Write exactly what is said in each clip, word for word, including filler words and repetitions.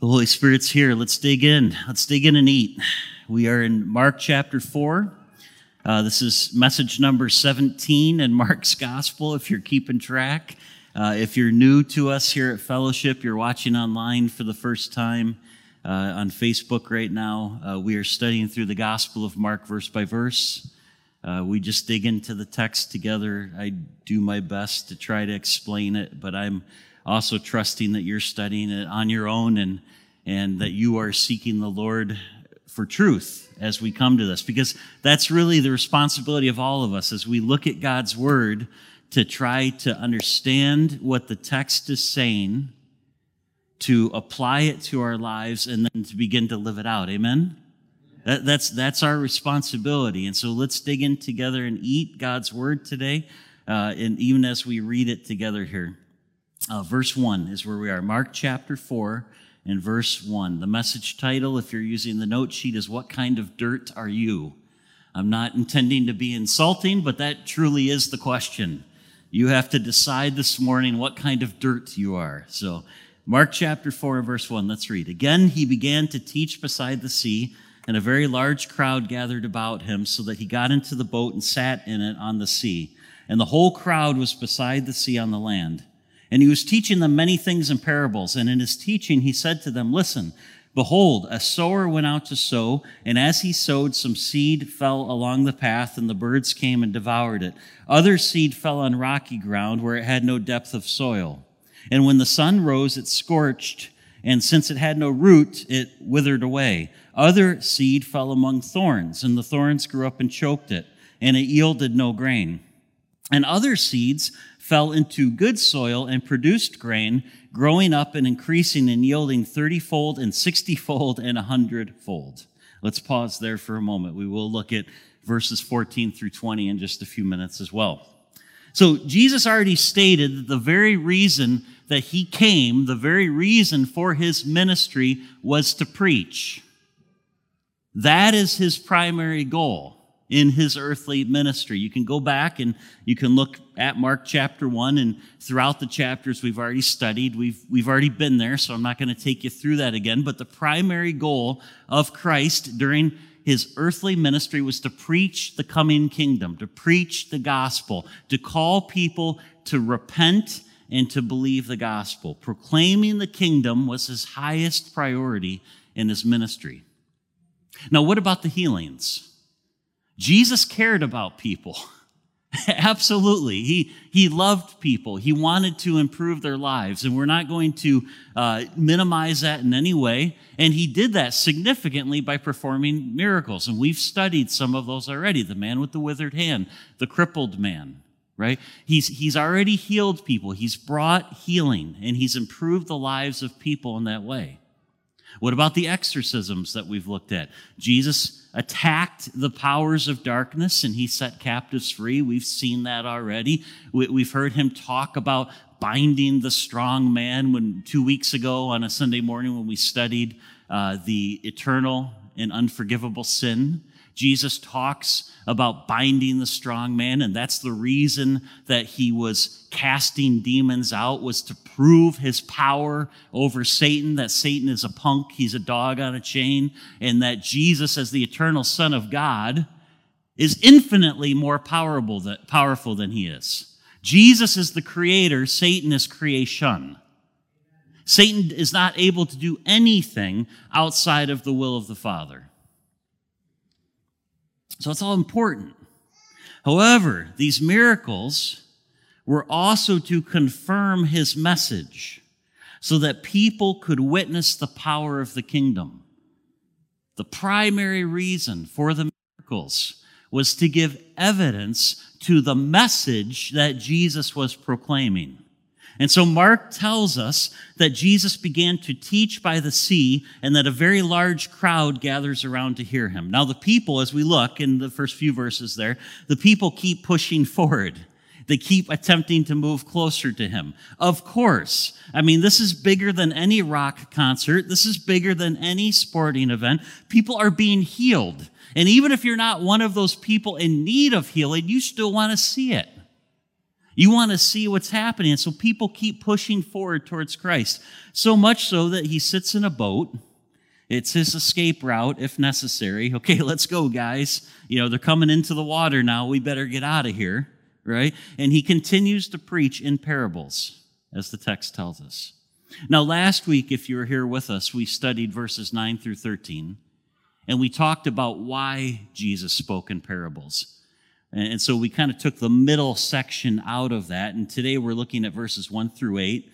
The Holy Spirit's here. Let's dig in. Let's dig in and eat. We are in Mark chapter four. Uh, this is message number seventeen in Mark's Gospel, if you're keeping track. Uh, if you're new to us here at Fellowship, you're watching online for the first time uh, on Facebook right now. Uh, we are studying through the Gospel of Mark verse by verse. Uh, we just dig into the text together. I do my best to try to explain it, but I'm also trusting that you're studying it on your own and and that you are seeking the Lord for truth as we come to this, because that's really the responsibility of all of us as we look at God's Word, to try to understand what the text is saying, to apply it to our lives, and then to begin to live it out. Amen? That, that's, that's our responsibility. And so let's dig in together and eat God's Word today, uh, and even as we read it together here. Uh, verse one is where we are. Mark chapter four and verse one. The message title, if you're using the note sheet, is "What Kind of Dirt Are You?" I'm not intending to be insulting, but that truly is the question. You have to decide this morning what kind of dirt you are. So Mark chapter four and verse one, let's read. "Again, he began to teach beside the sea, and a very large crowd gathered about him, so that he got into the boat and sat in it on the sea. And the whole crowd was beside the sea on the land. And he was teaching them many things in parables. And in his teaching, he said to them, 'Listen, behold, a sower went out to sow. And as he sowed, some seed fell along the path, and the birds came and devoured it. Other seed fell on rocky ground, where it had no depth of soil. And when the sun rose, it scorched. And since it had no root, it withered away. Other seed fell among thorns, and the thorns grew up and choked it. And it yielded no grain. And other seeds fell into good soil and produced grain, growing up and increasing and yielding thirty-fold and sixty-fold and a hundred-fold.'" Let's pause there for a moment. We will look at verses fourteen through twenty in just a few minutes as well. So Jesus already stated that the very reason that he came, the very reason for his ministry, was to preach. That is his primary goal in his earthly ministry. You can go back and you can look at Mark chapter one, and throughout the chapters we've already studied. We've, we've already been there, so I'm not going to take you through that again. But the primary goal of Christ during his earthly ministry was to preach the coming kingdom, to preach the gospel, to call people to repent and to believe the gospel. Proclaiming the kingdom was his highest priority in his ministry. Now, what about the healings? Jesus cared about people. Absolutely. He, he loved people. He wanted to improve their lives, and we're not going to uh, minimize that in any way. And he did that significantly by performing miracles, and we've studied some of those already. The man with the withered hand, the crippled man, right? He's, he's already healed people. He's brought healing, and he's improved the lives of people in that way. What about the exorcisms that we've looked at? Jesus attacked the powers of darkness, and he set captives free. We've seen that already. We've heard him talk about binding the strong man when two weeks ago on a Sunday morning when we studied uh, the eternal and unforgivable sin. Jesus talks about binding the strong man, and that's the reason that he was casting demons out, was to prove his power over Satan, that Satan is a punk, he's a dog on a chain, and that Jesus, as the eternal Son of God, is infinitely more powerful than, powerful than he is. Jesus is the creator, Satan is creation. Satan is not able to do anything outside of the will of the Father. So it's all important. However, these miracles were also to confirm his message so that people could witness the power of the kingdom. The primary reason for the miracles was to give evidence to the message that Jesus was proclaiming. And so Mark tells us that Jesus began to teach by the sea, and that a very large crowd gathers around to hear him. Now the people, as we look in the first few verses there, the people keep pushing forward. They keep attempting to move closer to him. Of course. I mean, this is bigger than any rock concert. This is bigger than any sporting event. People are being healed. And even if you're not one of those people in need of healing, you still want to see it. You want to see what's happening. And so people keep pushing forward towards Christ, so much so that he sits in a boat. It's his escape route, if necessary. Okay, let's go, guys. You know, they're coming into the water now. We better get out of here, right? And he continues to preach in parables, as the text tells us. Now, last week, if you were here with us, we studied verses nine through thirteen, and we talked about why Jesus spoke in parables. And so we kind of took the middle section out of that, and today we're looking at verses one through eight,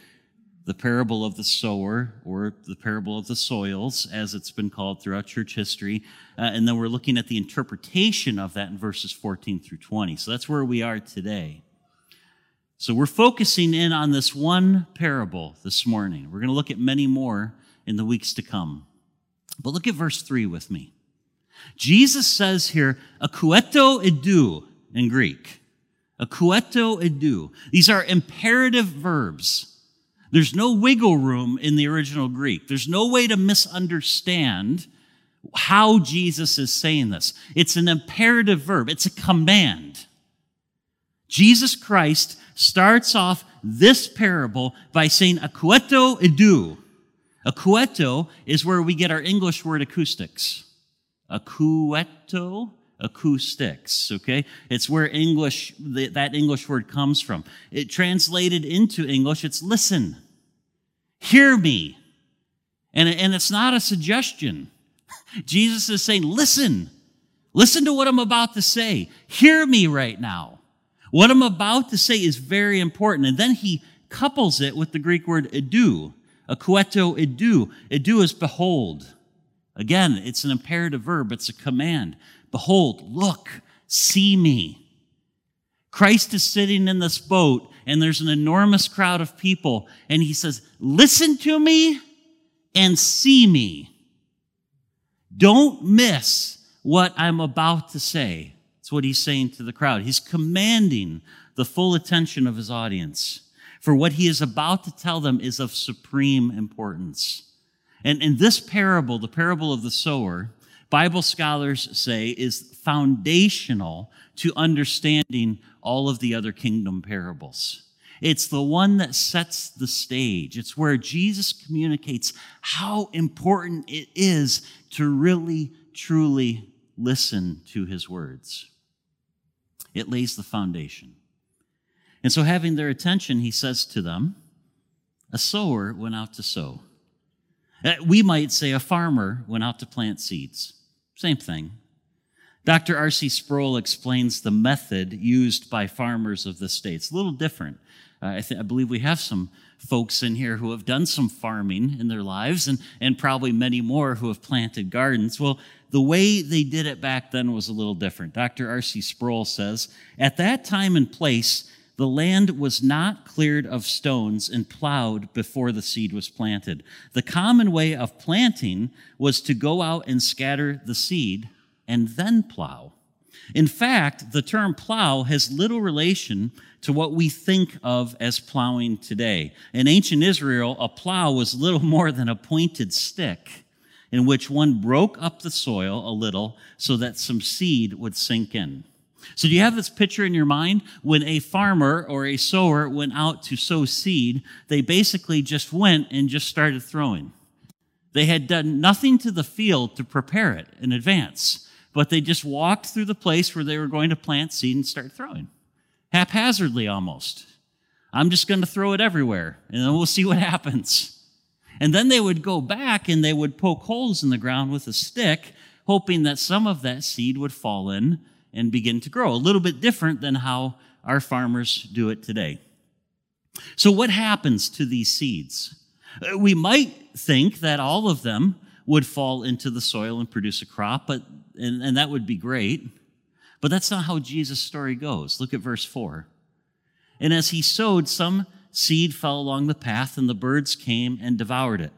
the parable of the sower, or the parable of the soils, as it's been called throughout church history. Uh, and then we're looking at the interpretation of that in verses fourteen through twenty. So that's where we are today. So we're focusing in on this one parable this morning. We're going to look at many more in the weeks to come. But look at verse three with me. Jesus says here, "Akueto idou" in Greek. "Akueto idou." These are imperative verbs. There's no wiggle room in the original Greek. There's no way to misunderstand how Jesus is saying this. It's an imperative verb. It's a command. Jesus Christ starts off this parable by saying, "Akueto idou." Akueto is where we get our English word acoustics. Akueto, acoustics, okay? It's where English, that English word comes from. It translated into English, it's listen, hear me. And, and it's not a suggestion. Jesus is saying, listen, listen to what I'm about to say. Hear me right now. What I'm about to say is very important. And then he couples it with the Greek word idou, akueto idou. Idou is behold. Again, it's an imperative verb. It's a command. Behold, look, see me. Christ is sitting in this boat, and there's an enormous crowd of people, and he says, listen to me and see me. Don't miss what I'm about to say. That's what he's saying to the crowd. He's commanding the full attention of his audience, for what he is about to tell them is of supreme importance. And in this parable, the parable of the sower, Bible scholars say is foundational to understanding all of the other kingdom parables. It's the one that sets the stage. It's where Jesus communicates how important it is to really, truly listen to his words. It lays the foundation. And so having their attention, he says to them, a sower went out to sow. We might say a farmer went out to plant seeds. Same thing. Doctor R. C. Sproul explains the method used by farmers of the state. It's a little different. Uh, I, th- I believe we have some folks in here who have done some farming in their lives, and, and probably many more who have planted gardens. Well, the way they did it back then was a little different. Doctor R. C. Sproul says, at that time and place, the land was not cleared of stones and plowed before the seed was planted. The common way of planting was to go out and scatter the seed and then plow. In fact, the term plow has little relation to what we think of as plowing today. In ancient Israel, a plow was little more than a pointed stick in which one broke up the soil a little so that some seed would sink in. So do you have this picture in your mind? When a farmer or a sower went out to sow seed, they basically just went and just started throwing. They had done nothing to the field to prepare it in advance, but they just walked through the place where they were going to plant seed and start throwing, haphazardly almost. I'm just going to throw it everywhere, and then we'll see what happens. And then they would go back and they would poke holes in the ground with a stick, hoping that some of that seed would fall in and begin to grow. A little bit different than how our farmers do it today. So what happens to these seeds? We might think that all of them would fall into the soil and produce a crop, but and, and that would be great. But that's not how Jesus' story goes. Look at verse four. And as he sowed, some seed fell along the path, and the birds came and devoured it.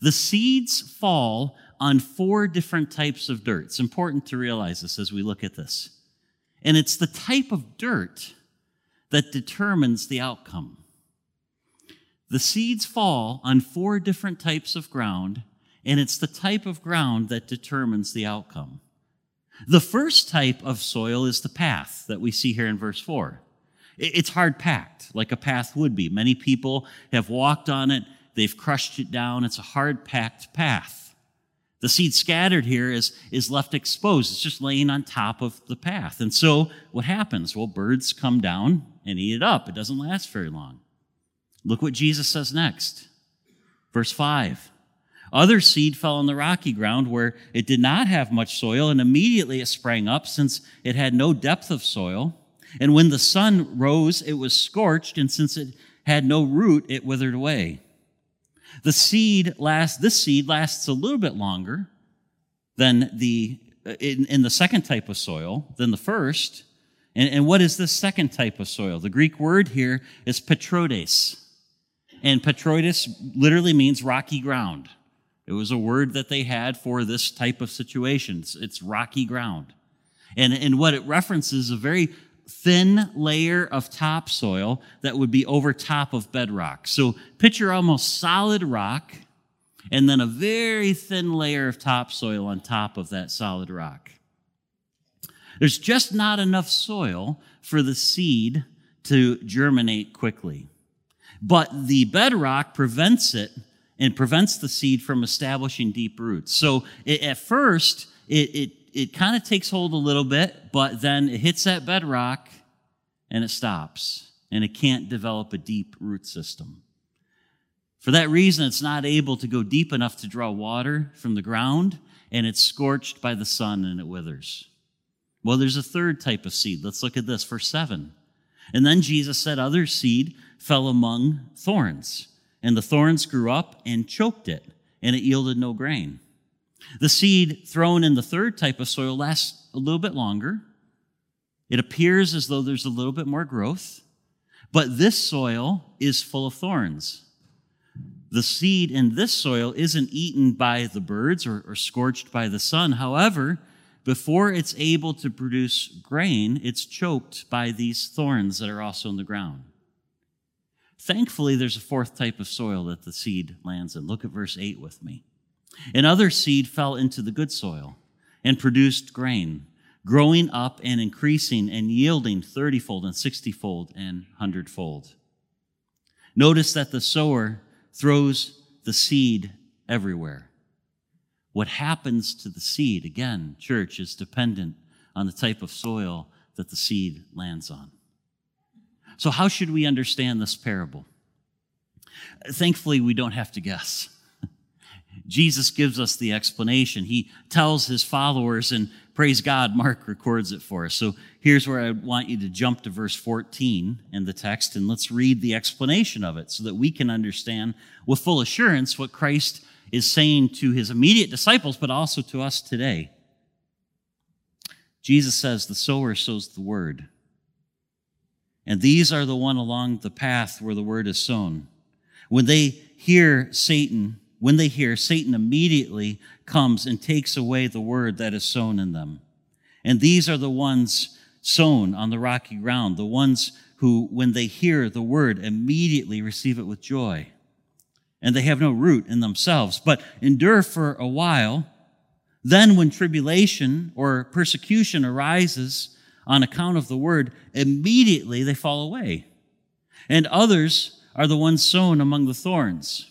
The seeds fall on four different types of dirt. It's important to realize this as we look at this. And it's the type of dirt that determines the outcome. The seeds fall on four different types of ground, and it's the type of ground that determines the outcome. The first type of soil is the path that we see here in verse four. It's hard packed, like a path would be. Many people have walked on it. They've crushed it down. It's a hard-packed path. The seed scattered here is, is left exposed. It's just laying on top of the path. And so what happens? Well, birds come down and eat it up. It doesn't last very long. Look what Jesus says next. Verse five. Other seed fell on the rocky ground where it did not have much soil, and immediately it sprang up since it had no depth of soil. And when the sun rose, it was scorched, and since it had no root, it withered away. The seed lasts, this seed lasts a little bit longer than the, in, in the second type of soil than the first. And, and what is this second type of soil? The Greek word here is petrodes. And petrodes literally means rocky ground. It was a word that they had for this type of situation. It's, it's rocky ground. And, and what it references is a very thin layer of topsoil that would be over top of bedrock. So picture almost solid rock and then a very thin layer of topsoil on top of that solid rock. There's just not enough soil for the seed to germinate quickly. But the bedrock prevents it and prevents the seed from establishing deep roots. So it, at first, it, it It kind of takes hold a little bit, but then it hits that bedrock and it stops, and it can't develop a deep root system. For that reason, it's not able to go deep enough to draw water from the ground, and it's scorched by the sun and it withers. Well, there's a third type of seed. Let's look at this, verse seven. And then Jesus said, other seed fell among thorns, and the thorns grew up and choked it, and it yielded no grain. The seed thrown in the third type of soil lasts a little bit longer. It appears as though there's a little bit more growth, but this soil is full of thorns. The seed in this soil isn't eaten by the birds or, or scorched by the sun. However, before it's able to produce grain, it's choked by these thorns that are also in the ground. Thankfully, there's a fourth type of soil that the seed lands in. Look at verse eight with me. And other seed fell into the good soil and produced grain, growing up and increasing and yielding thirtyfold and sixtyfold and hundredfold. Notice that the sower throws the seed everywhere. What happens to the seed, again, church, is dependent on the type of soil that the seed lands on. So how should we understand this parable? Thankfully, we don't have to guess. Jesus gives us the explanation. He tells his followers, and praise God, Mark records it for us. So here's where I want you to jump to verse fourteen in the text, and let's read the explanation of it so that we can understand with full assurance what Christ is saying to his immediate disciples, but also to us today. Jesus says, the sower sows the word, and these are the one along the path where the word is sown. When they hear Satan... When they hear, Satan immediately comes and takes away the word that is sown in them. And these are the ones sown on the rocky ground, the ones who, when they hear the word, immediately receive it with joy. And they have no root in themselves, but endure for a while. Then when tribulation or persecution arises on account of the word, immediately they fall away. And others are the ones sown among the thorns.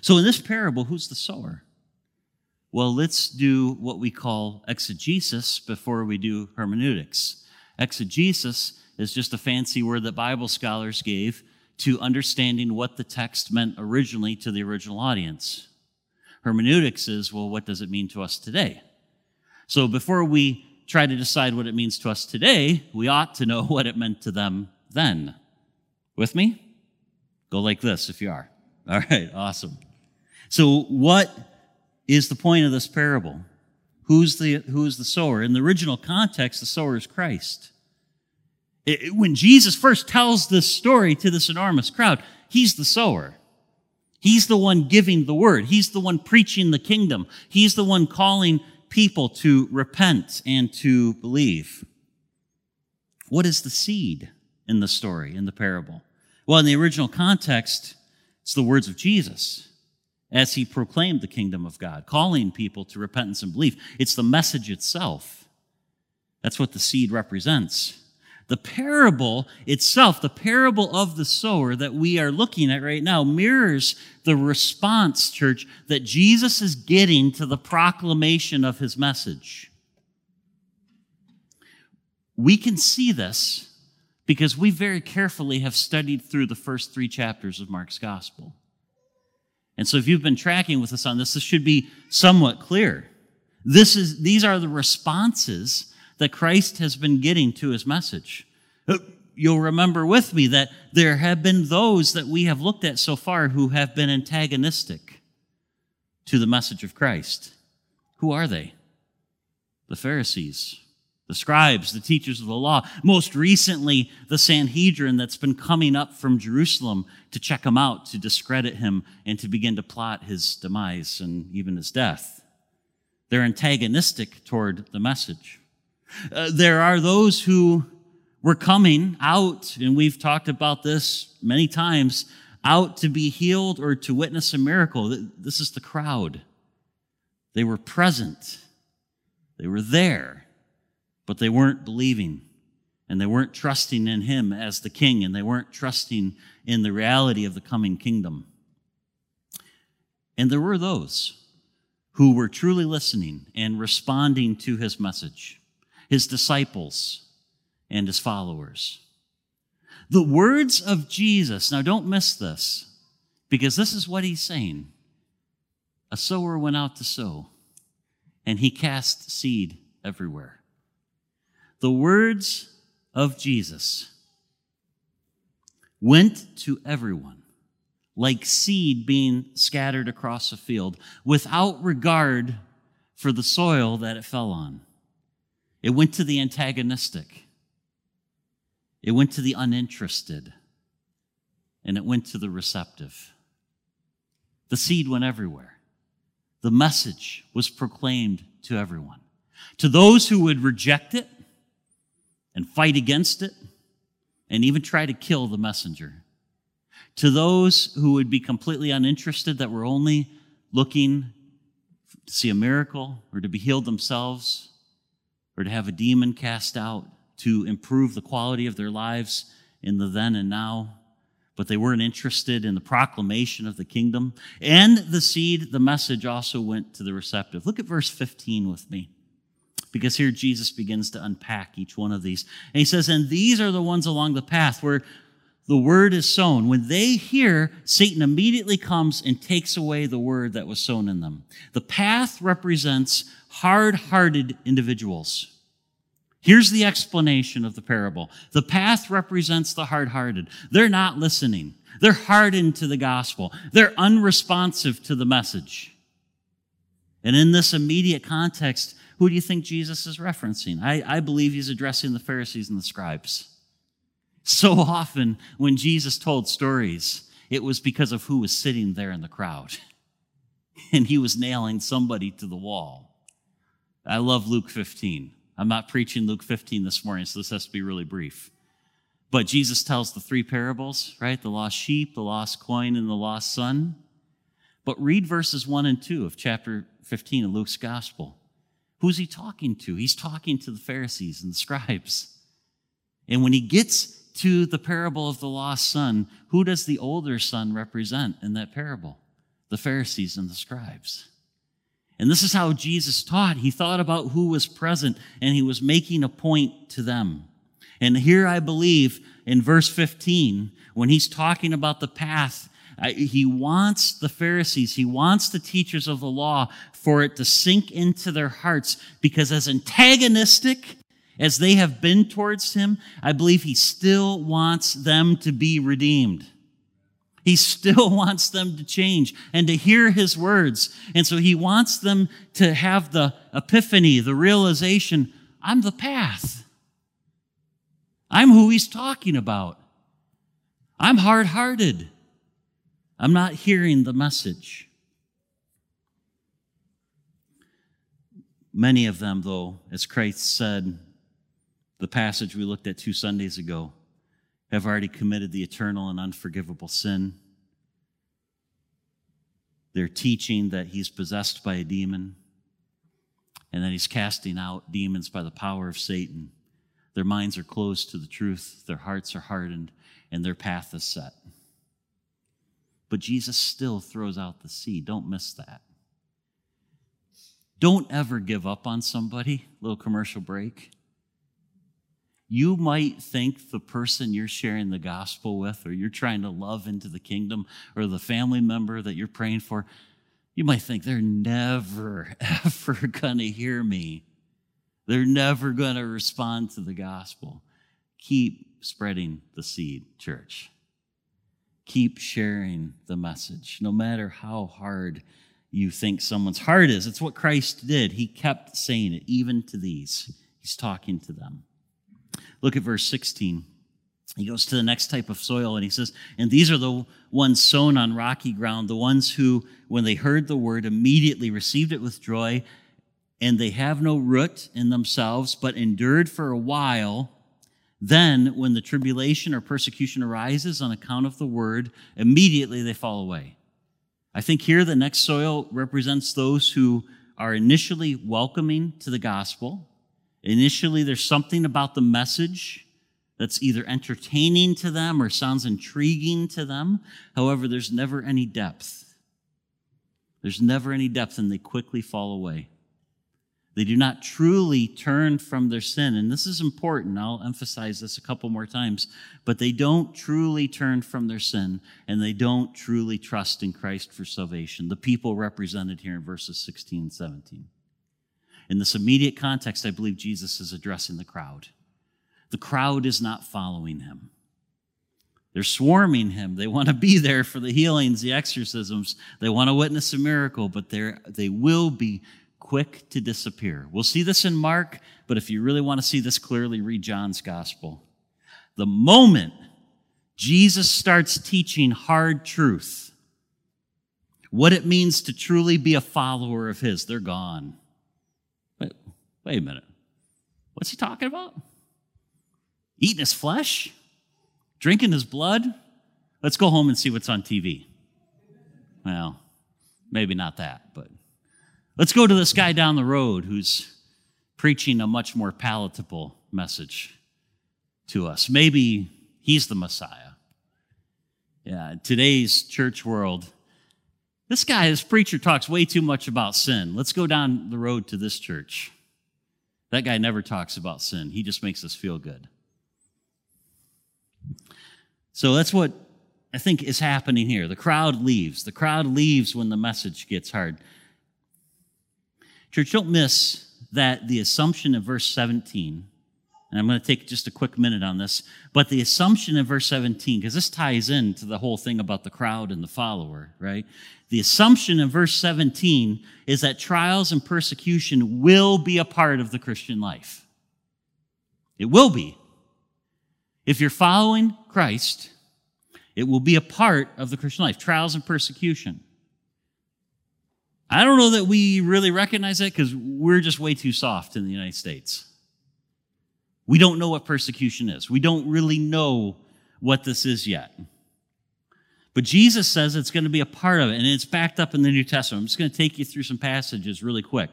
So in this parable, who's the sower? Well, let's do what we call exegesis before we do hermeneutics. Exegesis is just a fancy word that Bible scholars gave to understanding what the text meant originally to the original audience. Hermeneutics is, well, what does it mean to us today? So before we try to decide what it means to us today, we ought to know what it meant to them then. With me? Go like this if you are. All right, awesome. So what is the point of this parable? Who's the, who's the sower? In the original context, the sower is Christ. It, when Jesus first tells this story to this enormous crowd, he's the sower. He's the one giving the word. He's the one preaching the kingdom. He's the one calling people to repent and to believe. What is the seed in the story, in the parable? Well, in the original context, it's the words of Jesus as he proclaimed the kingdom of God, calling people to repentance and belief. It's the message itself. That's what the seed represents. The parable itself, the parable of the sower that we are looking at right now, mirrors the response, church, that Jesus is getting to the proclamation of his message. We can see this because we very carefully have studied through the first three chapters of Mark's gospel. And so if you've been tracking with us on this, this should be somewhat clear. This is, these are the responses that Christ has been getting to his message. You'll remember with me that there have been those that we have looked at so far who have been antagonistic to the message of Christ. Who are they? The Pharisees, the scribes, the teachers of the law. Most recently, the Sanhedrin that's been coming up from Jerusalem to check him out, to discredit him, and to begin to plot his demise and even his death. They're antagonistic toward the message. Uh, there are those who were coming out, and we've talked about this many times, out to be healed or to witness a miracle. This is the crowd. They were present. They were there, but they weren't believing, and they weren't trusting in him as the king, and they weren't trusting in the reality of the coming kingdom. And there were those who were truly listening and responding to his message. His disciples, and his followers. The words of Jesus, now don't miss this, because this is what he's saying. A sower went out to sow, and he cast seed everywhere. The words of Jesus went to everyone, like seed being scattered across a field, without regard for the soil that it fell on. It went to the antagonistic. It went to the uninterested. And it went to the receptive. The seed went everywhere. The message was proclaimed to everyone. To those who would reject it and fight against it and even try to kill the messenger. To those who would be completely uninterested, that were only looking to see a miracle or to be healed themselves, or to have a demon cast out, to improve the quality of their lives in the then and now, but they weren't interested in the proclamation of the kingdom. And the seed, the message, also went to the receptive. Look at verse fifteen with me, because here Jesus begins to unpack each one of these. And he says, and these are the ones along the path where the word is sown. When they hear, Satan immediately comes and takes away the word that was sown in them. The path represents hard-hearted individuals. Here's the explanation of the parable. The path represents the hard-hearted. They're not listening. They're hardened to the gospel. They're unresponsive to the message. And in this immediate context, who do you think Jesus is referencing? I, I believe he's addressing the Pharisees and the scribes. So often when Jesus told stories, it was because of who was sitting there in the crowd. And he was nailing somebody to the wall. I love Luke fifteen. I'm not preaching Luke fifteen this morning, so this has to be really brief. But Jesus tells the three parables, right? The lost sheep, the lost coin, and the lost son. But read verses one and two of chapter fifteen of Luke's gospel. Who's he talking to? He's talking to the Pharisees and the scribes. And when he gets to the parable of the lost son, who does the older son represent in that parable? The Pharisees and the scribes. And this is how Jesus taught. He thought about who was present, and he was making a point to them. And here I believe in verse fifteen, when he's talking about the path, he wants the Pharisees, he wants the teachers of the law for it to sink into their hearts, because as antagonistic as they have been towards him, I believe he still wants them to be redeemed. He still wants them to change and to hear his words. And so he wants them to have the epiphany, the realization, I'm the path. I'm who he's talking about. I'm hard-hearted. I'm not hearing the message. Many of them, though, as Christ said, the passage we looked at two Sundays ago, have already committed the eternal and unforgivable sin. They're teaching that he's possessed by a demon and that he's casting out demons by the power of Satan. Their minds are closed to the truth, their hearts are hardened, and their path is set. But Jesus still throws out the seed. Don't miss that. Don't ever give up on somebody. Little commercial break. You might think the person you're sharing the gospel with, or you're trying to love into the kingdom, or the family member that you're praying for, you might think they're never, ever going to hear me. They're never going to respond to the gospel. Keep spreading the seed, church. Keep sharing the message, no matter how hard you think someone's heart is. It's what Christ did. He kept saying it, even to these. He's talking to them. Look at verse sixteen. He goes to the next type of soil, and he says, and these are the ones sown on rocky ground, the ones who, when they heard the word, immediately received it with joy, and they have no root in themselves, but endured for a while. Then, when the tribulation or persecution arises on account of the word, immediately they fall away. I think here the next soil represents those who are initially welcoming to the gospel. Initially, there's something about the message that's either entertaining to them or sounds intriguing to them. However, there's never any depth. There's never any depth, and they quickly fall away. They do not truly turn from their sin. And this is important. I'll emphasize this a couple more times. But they don't truly turn from their sin, and they don't truly trust in Christ for salvation. The people represented here in verses sixteen and seventeen. In this immediate context, I believe Jesus is addressing the crowd. The crowd is not following him. They're swarming him. They want to be there for the healings, the exorcisms. They want to witness a miracle, but they they will be quick to disappear. We'll see this in Mark, but if you really want to see this clearly, read John's gospel. The moment Jesus starts teaching hard truth, what it means to truly be a follower of his, they're gone. Wait, wait a minute. What's he talking about? Eating his flesh? Drinking his blood? Let's go home and see what's on T V. Well, maybe not that, but let's go to this guy down the road who's preaching a much more palatable message to us. Maybe he's the Messiah. Yeah, today's church world, this guy, this preacher talks way too much about sin. Let's go down the road to this church. That guy never talks about sin. He just makes us feel good. So that's what I think is happening here. The crowd leaves. The crowd leaves when the message gets hard. Church, don't miss that the assumption in verse seventeen, and I'm going to take just a quick minute on this, but the assumption in verse seventeen, because this ties into the whole thing about the crowd and the follower, right? The assumption in verse seventeen is that trials and persecution will be a part of the Christian life. It will be. If you're following Christ, it will be a part of the Christian life, trials and persecution. I don't know that we really recognize that because we're just way too soft in the United States. We don't know what persecution is. We don't really know what this is yet. But Jesus says it's going to be a part of it, and it's backed up in the New Testament. I'm just going to take you through some passages really quick.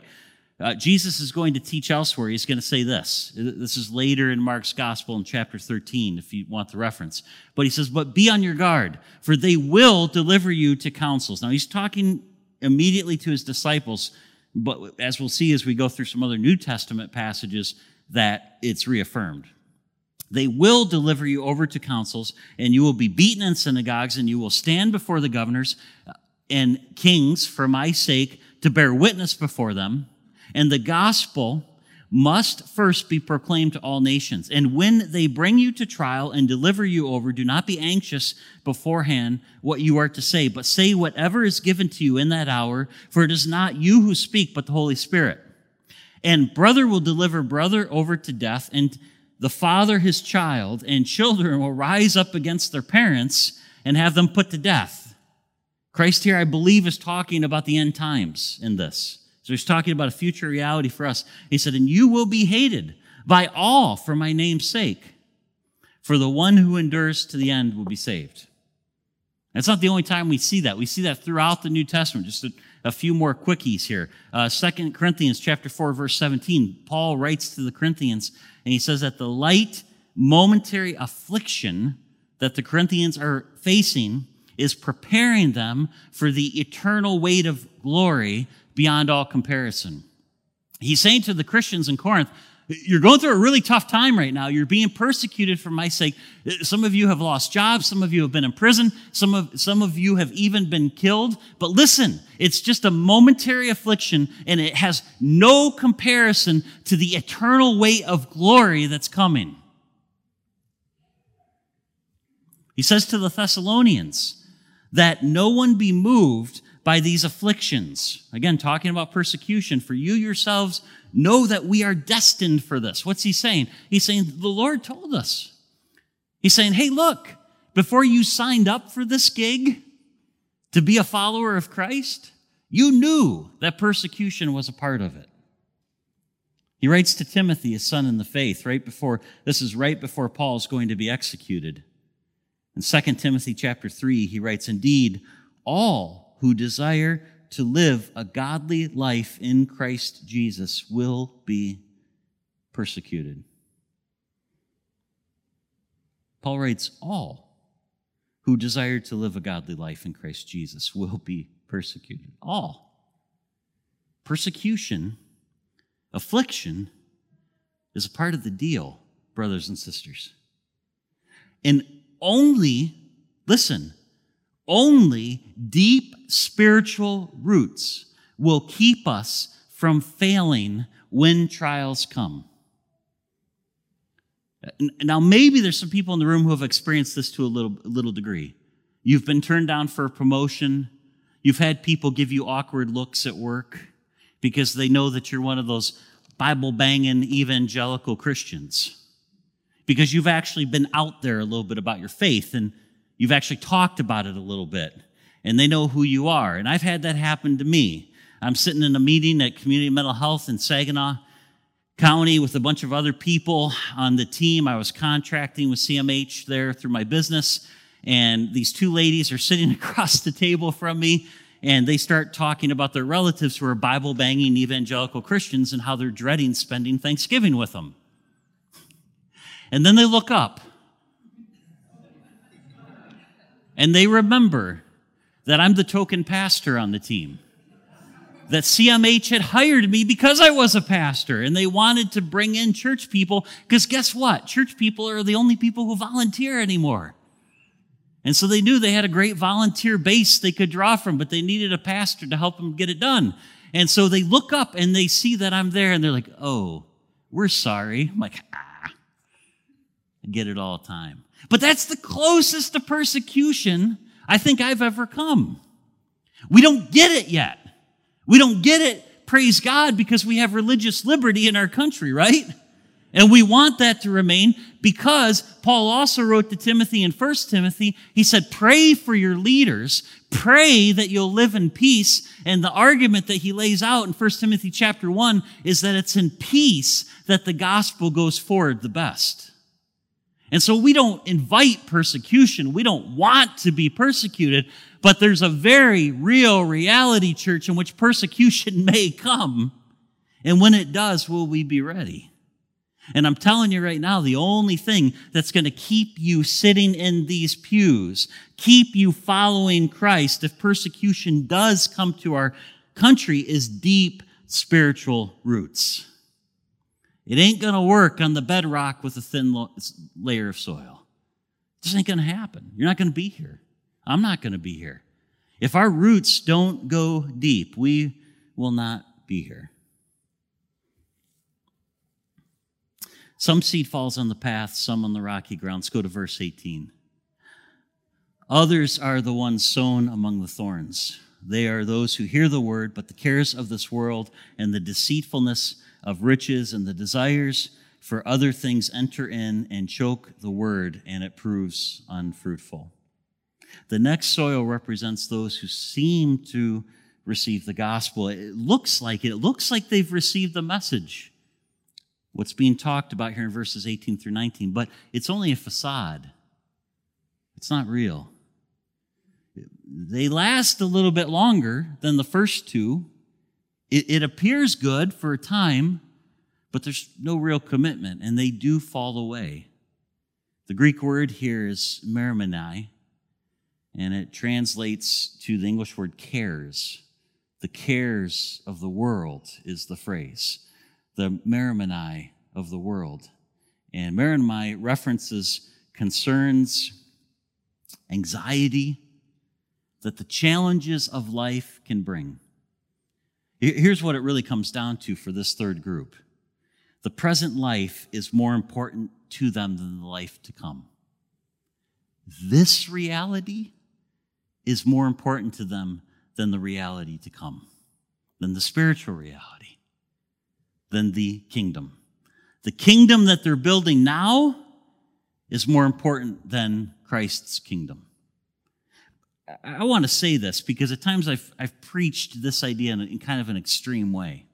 Uh, Jesus is going to teach elsewhere. He's going to say this. This is later in Mark's Gospel in chapter thirteen, if you want the reference. But he says, but be on your guard, for they will deliver you to councils. Now, he's talking immediately to his disciples, but as we'll see as we go through some other New Testament passages, that it's reaffirmed. They will deliver you over to councils, and you will be beaten in synagogues, and you will stand before the governors and kings for my sake to bear witness before them. And the gospel must first be proclaimed to all nations. And when they bring you to trial and deliver you over, do not be anxious beforehand what you are to say, but say whatever is given to you in that hour, for it is not you who speak, but the Holy Spirit. And brother will deliver brother over to death, and the father his child, and children will rise up against their parents and have them put to death. Christ here, I believe, is talking about the end times in this. So he's talking about a future reality for us. He said, and you will be hated by all for my name's sake, for the one who endures to the end will be saved. That's not the only time we see that. We see that throughout the New Testament. Just a, a few more quickies here. Uh, Second Corinthians chapter four, verse seventeen, Paul writes to the Corinthians, and he says that the light, momentary affliction that the Corinthians are facing is preparing them for the eternal weight of glory beyond all comparison. He's saying to the Christians in Corinth, you're going through a really tough time right now. You're being persecuted for my sake. Some of you have lost jobs. Some of you have been in prison. Some of, some of you have even been killed. But listen, it's just a momentary affliction, and it has no comparison to the eternal weight of glory that's coming. He says to the Thessalonians that no one be moved by these afflictions. Again, talking about persecution. For you yourselves know that we are destined for this. What's he saying? He's saying, the Lord told us. He's saying, hey, look, before you signed up for this gig to be a follower of Christ, you knew that persecution was a part of it. He writes to Timothy, his son in the faith, right before, this is right before Paul's going to be executed. In Second Timothy chapter three, he writes, indeed, all who desire to live a godly life in Christ Jesus will be persecuted. Paul writes, all who desire to live a godly life in Christ Jesus will be persecuted. All. Persecution, affliction, is a part of the deal, brothers and sisters. And only, listen, only deep spiritual roots will keep us from failing when trials come. Now, maybe there's some people in the room who have experienced this to a little, a little degree. You've been turned down for a promotion. You've had people give you awkward looks at work because they know that you're one of those Bible-banging evangelical Christians, because you've actually been out there a little bit about your faith, and you've actually talked about it a little bit, and they know who you are. And I've had that happen to me. I'm sitting in a meeting at Community Mental Health in Saginaw County with a bunch of other people on the team. I was contracting with C M H there through my business, and these two ladies are sitting across the table from me, and they start talking about their relatives who are Bible-banging evangelical Christians and how they're dreading spending Thanksgiving with them. And then they look up, and they remember that I'm the token pastor on the team, that C M H had hired me because I was a pastor, and they wanted to bring in church people, because guess what? Church people are the only people who volunteer anymore. And so they knew they had a great volunteer base they could draw from, but they needed a pastor to help them get it done. And so they look up and they see that I'm there, and they're like, oh, we're sorry. I'm like, ah, I get it all the time. But that's the closest to persecution I think I've ever come. We don't get it yet. We don't get it, praise God, because we have religious liberty in our country, right? And we want that to remain, because Paul also wrote to Timothy in First Timothy, he said, pray for your leaders, pray that you'll live in peace. And the argument that he lays out in First Timothy chapter one is that it's in peace that the gospel goes forward the best. And so we don't invite persecution. We don't want to be persecuted, but there's a very real reality, church, in which persecution may come. And when it does, will we be ready? And I'm telling you right now, the only thing that's going to keep you sitting in these pews, keep you following Christ, if persecution does come to our country, is deep spiritual roots. It ain't going to work on the bedrock with a thin lo- layer of soil. It just ain't going to happen. You're not going to be here. I'm not going to be here. If our roots don't go deep, we will not be here. Some seed falls on the path, some on the rocky ground. Let's go to verse eighteen. Others are the ones sown among the thorns. They are those who hear the word, but the cares of this world and the deceitfulness of riches and the desires for other things enter in and choke the word, and it proves unfruitful. The next soil represents those who seem to receive the gospel. It looks like it. It looks like they've received the message, what's being talked about here in verses eighteen through nineteen, but it's only a facade. It's not real. They last a little bit longer than the first two. It, it appears good for a time, but there's no real commitment, and they do fall away. The Greek word here is merimene, and it translates to the English word cares. The cares of the world is the phrase, the merimene of the world. And merimene references concerns, anxiety, that the challenges of life can bring. Here's what it really comes down to for this third group. The present life is more important to them than the life to come. This reality is more important to them than the reality to come, than the spiritual reality, than the kingdom. The kingdom that they're building now is more important than Christ's kingdom. I want to say this because at times I've, I've preached this idea in, a, in kind of an extreme way.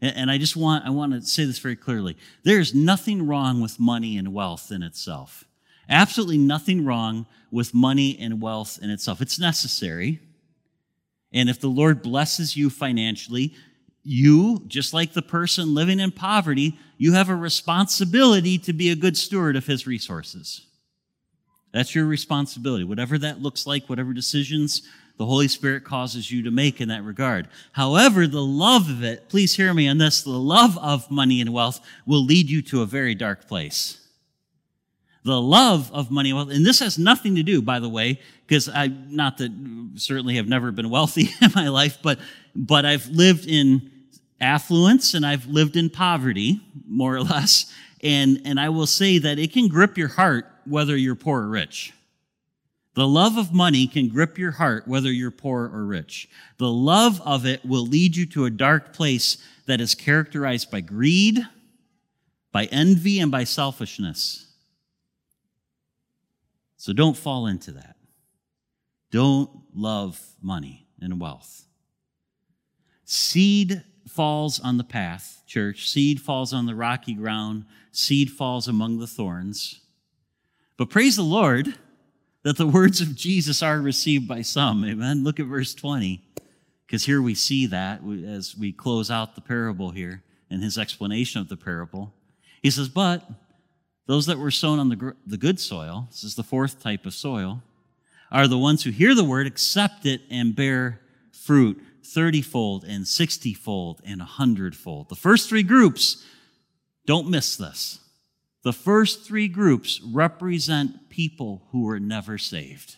And, and I just want, I want to say this very clearly. There's nothing wrong with money and wealth in itself. Absolutely nothing wrong with money and wealth in itself. It's necessary. And if the Lord blesses you financially, you, just like the person living in poverty, you have a responsibility to be a good steward of his resources. That's your responsibility, whatever that looks like, whatever decisions the Holy Spirit causes you to make in that regard. However, the love of it, please hear me on this, the love of money and wealth will lead you to a very dark place. The love of money and wealth, and this has nothing to do, by the way, because I, not that certainly have never been wealthy in my life, but, but I've lived in affluence and I've lived in poverty, more or less. And, and I will say that it can grip your heart whether you're poor or rich. The love of money can grip your heart whether you're poor or rich. The love of it will lead you to a dark place that is characterized by greed, by envy, and by selfishness. So don't fall into that. Don't love money and wealth. Seed falls on the path, church. Seed falls on the rocky ground. Seed falls among the thorns. But praise the Lord that the words of Jesus are received by some. Amen. Look at verse twenty, because here we see that as we close out the parable here and his explanation of the parable. He says, but those that were sown on the, the good soil, this is the fourth type of soil, are the ones who hear the word, accept it, and bear fruit. thirty-fold and sixty-fold and one hundred-fold. The first three groups, don't miss this. The first three groups represent people who were never saved.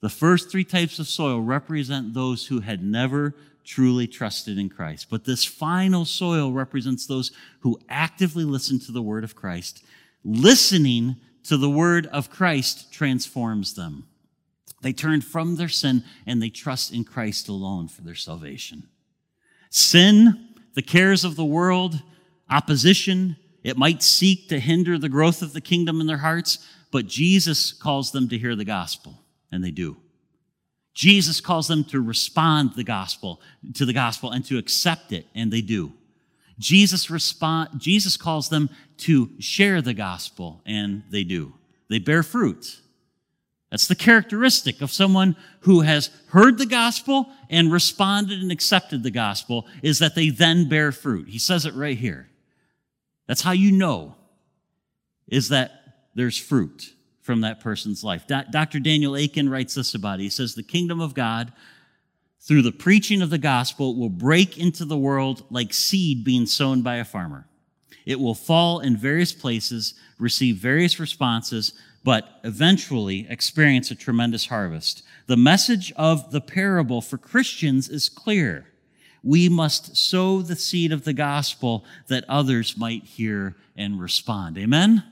The first three types of soil represent those who had never truly trusted in Christ. But this final soil represents those who actively listen to the word of Christ. Listening to the word of Christ transforms them. They turn from their sin and they trust in Christ alone for their salvation. Sin, the cares of the world, opposition, it might seek to hinder the growth of the kingdom in their hearts, but Jesus calls them to hear the gospel, and they do. Jesus calls them to respond the gospel, to the gospel and to accept it, and they do. Jesus respond, Jesus calls them to share the gospel, and they do. They bear fruit. That's the characteristic of someone who has heard the gospel and responded and accepted the gospel, is that they then bear fruit. He says it right here. That's how you know, is that there's fruit from that person's life. Doctor Daniel Akin writes this about it. He says, the kingdom of God, through the preaching of the gospel, will break into the world like seed being sown by a farmer. It will fall in various places, receive various responses, but eventually experience a tremendous harvest. The message of the parable for Christians is clear. We must sow the seed of the gospel that others might hear and respond. Amen?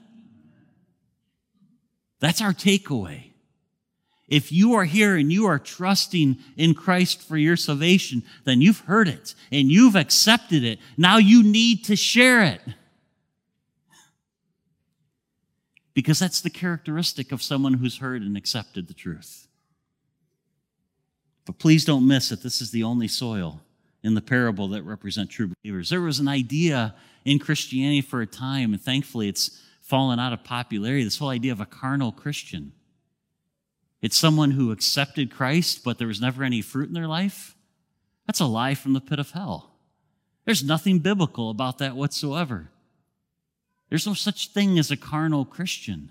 That's our takeaway. If you are here and you are trusting in Christ for your salvation, then you've heard it and you've accepted it. Now you need to share it. because that's the characteristic of someone who's heard and accepted the truth. But please don't miss it. This is the only soil in the parable that represent true believers. There was an idea in Christianity for a time, and thankfully it's fallen out of popularity, this whole idea of a carnal Christian. It's someone who accepted Christ, but there was never any fruit in their life. That's a lie from the pit of hell. There's nothing biblical about that whatsoever. There's no such thing as a carnal Christian.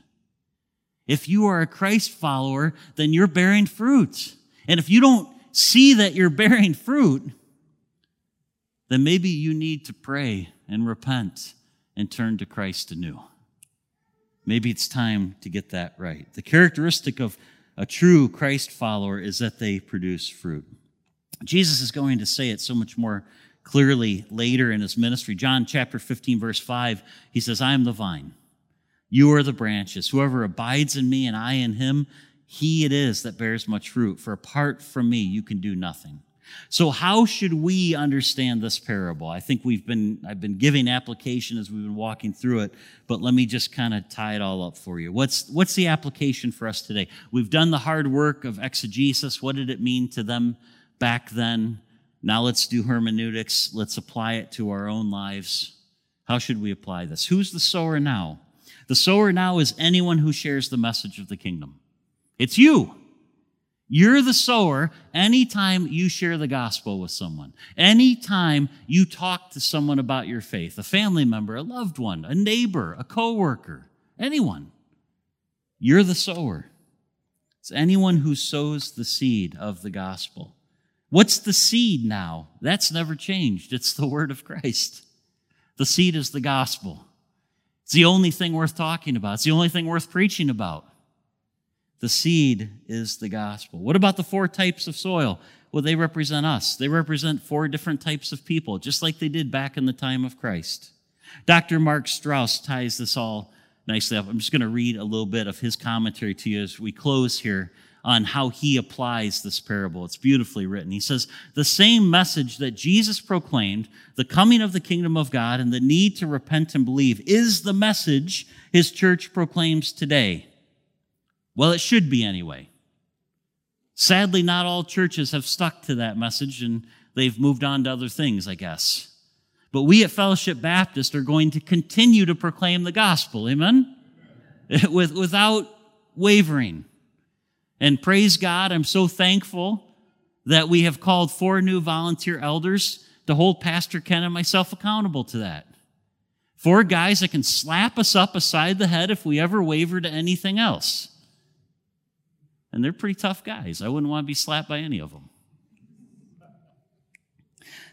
If you are a Christ follower, then you're bearing fruit. And if you don't see that you're bearing fruit, then maybe you need to pray and repent and turn to Christ anew. Maybe it's time to get that right. The characteristic of a true Christ follower is that they produce fruit. Jesus is going to say it so much more clearly later in his ministry. John chapter fifteen, verse five, he says, I am the vine, you are the branches. Whoever abides in me and I in him, he it is that bears much fruit. For apart from me, you can do nothing. So how should we understand this parable? I think we've been, I've been giving application as we've been walking through it, but let me just kind of tie it all up for you. What's, what's the application for us today? We've done the hard work of exegesis. What did it mean to them back then? Now let's do hermeneutics. Let's apply it to our own lives. How should we apply this? Who's the sower now? The sower now is anyone who shares the message of the kingdom. It's you. You're the sower anytime you share the gospel with someone. Anytime you talk to someone about your faith, a family member, a loved one, a neighbor, a coworker, anyone, you're the sower. It's anyone who sows the seed of the gospel. What's the seed now? That's never changed. It's the word of Christ. The seed is the gospel. It's the only thing worth talking about. It's the only thing worth preaching about. The seed is the gospel. What about the four types of soil? Well, they represent us. They represent four different types of people, just like they did back in the time of Christ. Doctor Mark Strauss ties this all nicely up. I'm just going to read a little bit of his commentary to you as we close here on how he applies this parable. It's beautifully written. He says, the same message that Jesus proclaimed, the coming of the kingdom of God and the need to repent and believe, is the message his church proclaims today. Well, it should be anyway. Sadly, not all churches have stuck to that message, and they've moved on to other things, I guess. But we at Fellowship Baptist are going to continue to proclaim the gospel, amen? amen. With, without wavering. And praise God, I'm so thankful that we have called four new volunteer elders to hold Pastor Ken and myself accountable to that. Four guys that can slap us up aside the head if we ever waver to anything else. And they're pretty tough guys. I wouldn't want to be slapped by any of them.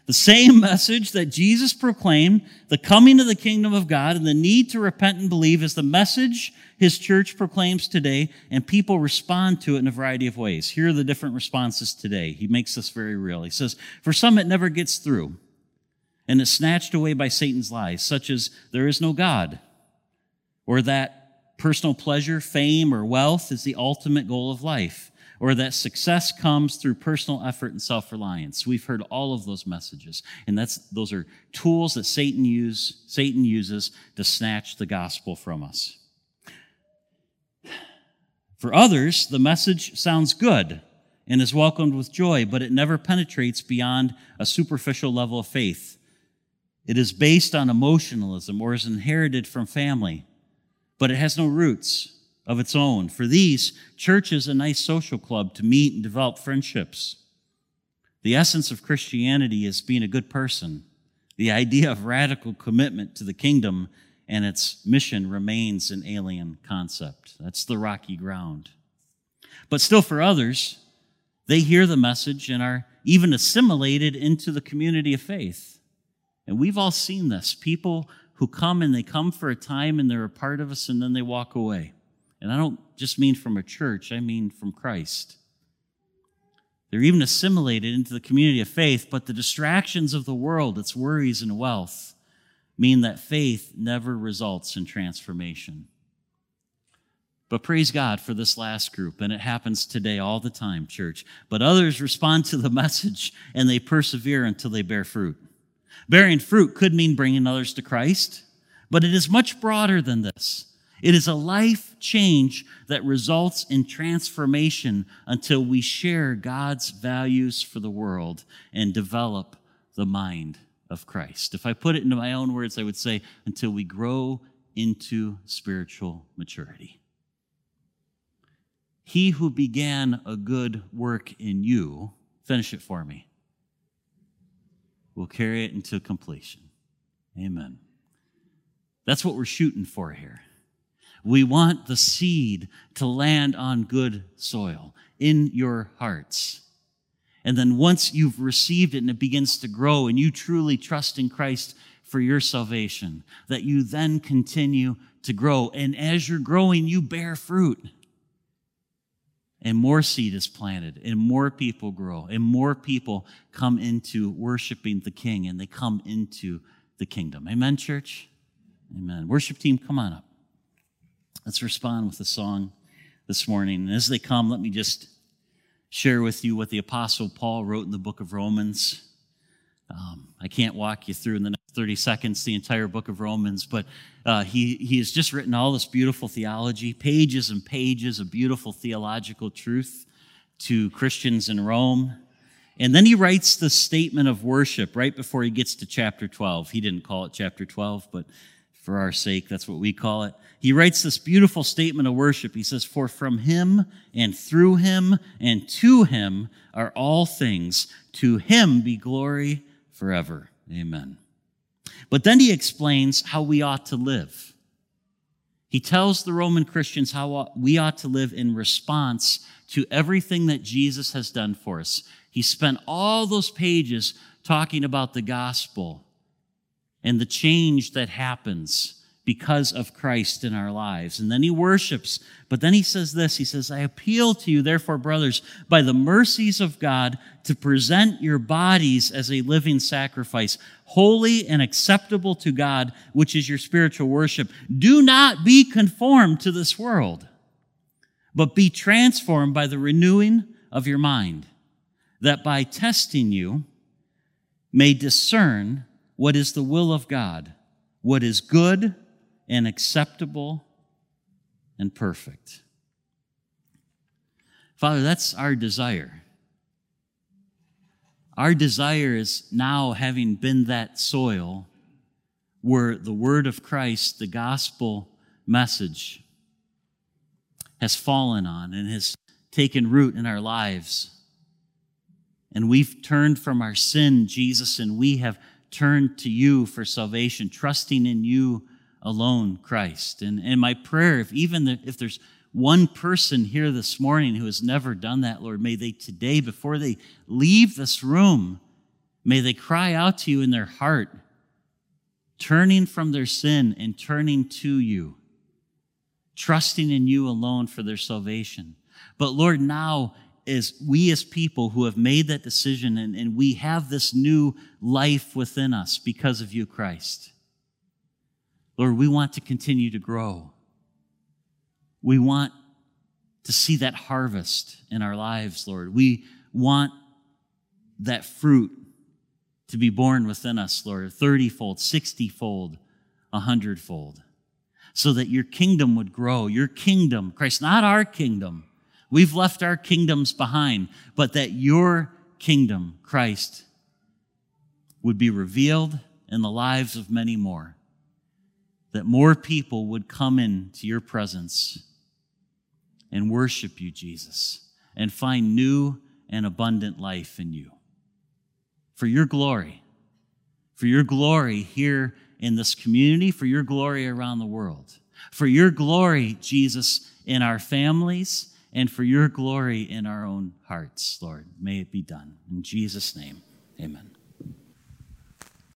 The same message that Jesus proclaimed, the coming of the kingdom of God and the need to repent and believe, is the message his church proclaims today, and people respond to it in a variety of ways. Here are the different responses today. He makes this very real. He says, for some it never gets through and is snatched away by Satan's lies, such as there is no God, or that personal pleasure, fame, or wealth is the ultimate goal of life, or that success comes through personal effort and self-reliance. We've heard all of those messages, and that's those are tools that Satan use, Satan uses to snatch the gospel from us. For others, the message sounds good and is welcomed with joy, but it never penetrates beyond a superficial level of faith. It is based on emotionalism or is inherited from family, but it has no roots of its own. For these, church is a nice social club to meet and develop friendships. The essence of Christianity is being a good person. The idea of radical commitment to the kingdom and its mission remains an alien concept. That's the rocky ground. But still, for others, they hear the message and are even assimilated into the community of faith. And we've all seen this. People who come and they come for a time and they're a part of us and then they walk away. And I don't just mean from a church, I mean from Christ. They're even assimilated into the community of faith, but the distractions of the world, its worries and wealth, mean that faith never results in transformation. But praise God for this last group, and it happens today all the time, church. But others respond to the message and they persevere until they bear fruit. Bearing fruit could mean bringing others to Christ, but it is much broader than this. It is a life change that results in transformation until we share God's values for the world and develop the mind of Christ. If I put it into my own words, I would say, until we grow into spiritual maturity. He who began a good work in you, finish it for me, will carry it into completion. Amen. That's what we're shooting for here. We want the seed to land on good soil in your hearts. And then once you've received it and it begins to grow and you truly trust in Christ for your salvation, that you then continue to grow. And as you're growing, you bear fruit. And more seed is planted, and more people grow, and more people come into worshiping the King, and they come into the kingdom. Amen, church? Amen. Worship team, come on up. Let's respond with a song this morning. And as they come, let me just share with you what the Apostle Paul wrote in the book of Romans. Um, I can't walk you through in the next thirty seconds the entire book of Romans, but uh, he, he has just written all this beautiful theology, pages and pages of beautiful theological truth to Christians in Rome. And then he writes the statement of worship right before he gets to chapter twelve. He didn't call it chapter twelve, but for our sake, that's what we call it. He writes this beautiful statement of worship. He says, "For from him and through him and to him are all things. To him be glory forever. Amen." But then he explains how we ought to live. He tells the Roman Christians how we ought to live in response to everything that Jesus has done for us. He spent all those pages talking about the gospel and the change that happens because of Christ in our lives. And then he worships. But then he says this, he says, "I appeal to you, therefore, brothers, by the mercies of God, to present your bodies as a living sacrifice, holy and acceptable to God, which is your spiritual worship. Do not be conformed to this world, but be transformed by the renewing of your mind, that by testing you may discern what is the will of God, what is good and acceptable and perfect." Father, that's our desire. Our desire is now, having been that soil, where the word of Christ, the gospel message, has fallen on and has taken root in our lives. And we've turned from our sin, Jesus, and we have turned to you for salvation, trusting in you alone, Christ. And, and my prayer, if even the, if there's one person here this morning who has never done that, Lord, may they today, before they leave this room, may they cry out to you in their heart, turning from their sin and turning to you, trusting in you alone for their salvation. But Lord, now, as we as people who have made that decision and, and we have this new life within us because of you, Christ, Lord, we want to continue to grow. We want to see that harvest in our lives, Lord. We want that fruit to be born within us, Lord, thirty-fold, sixty-fold, one hundred-fold, so that your kingdom would grow, your kingdom, Christ, not our kingdom. We've left our kingdoms behind, but that your kingdom, Christ, would be revealed in the lives of many more, that more people would come into your presence and worship you, Jesus, and find new and abundant life in you. For your glory, for your glory here in this community, for your glory around the world, for your glory, Jesus, in our families, and for your glory in our own hearts, Lord. May it be done. In Jesus' name, amen.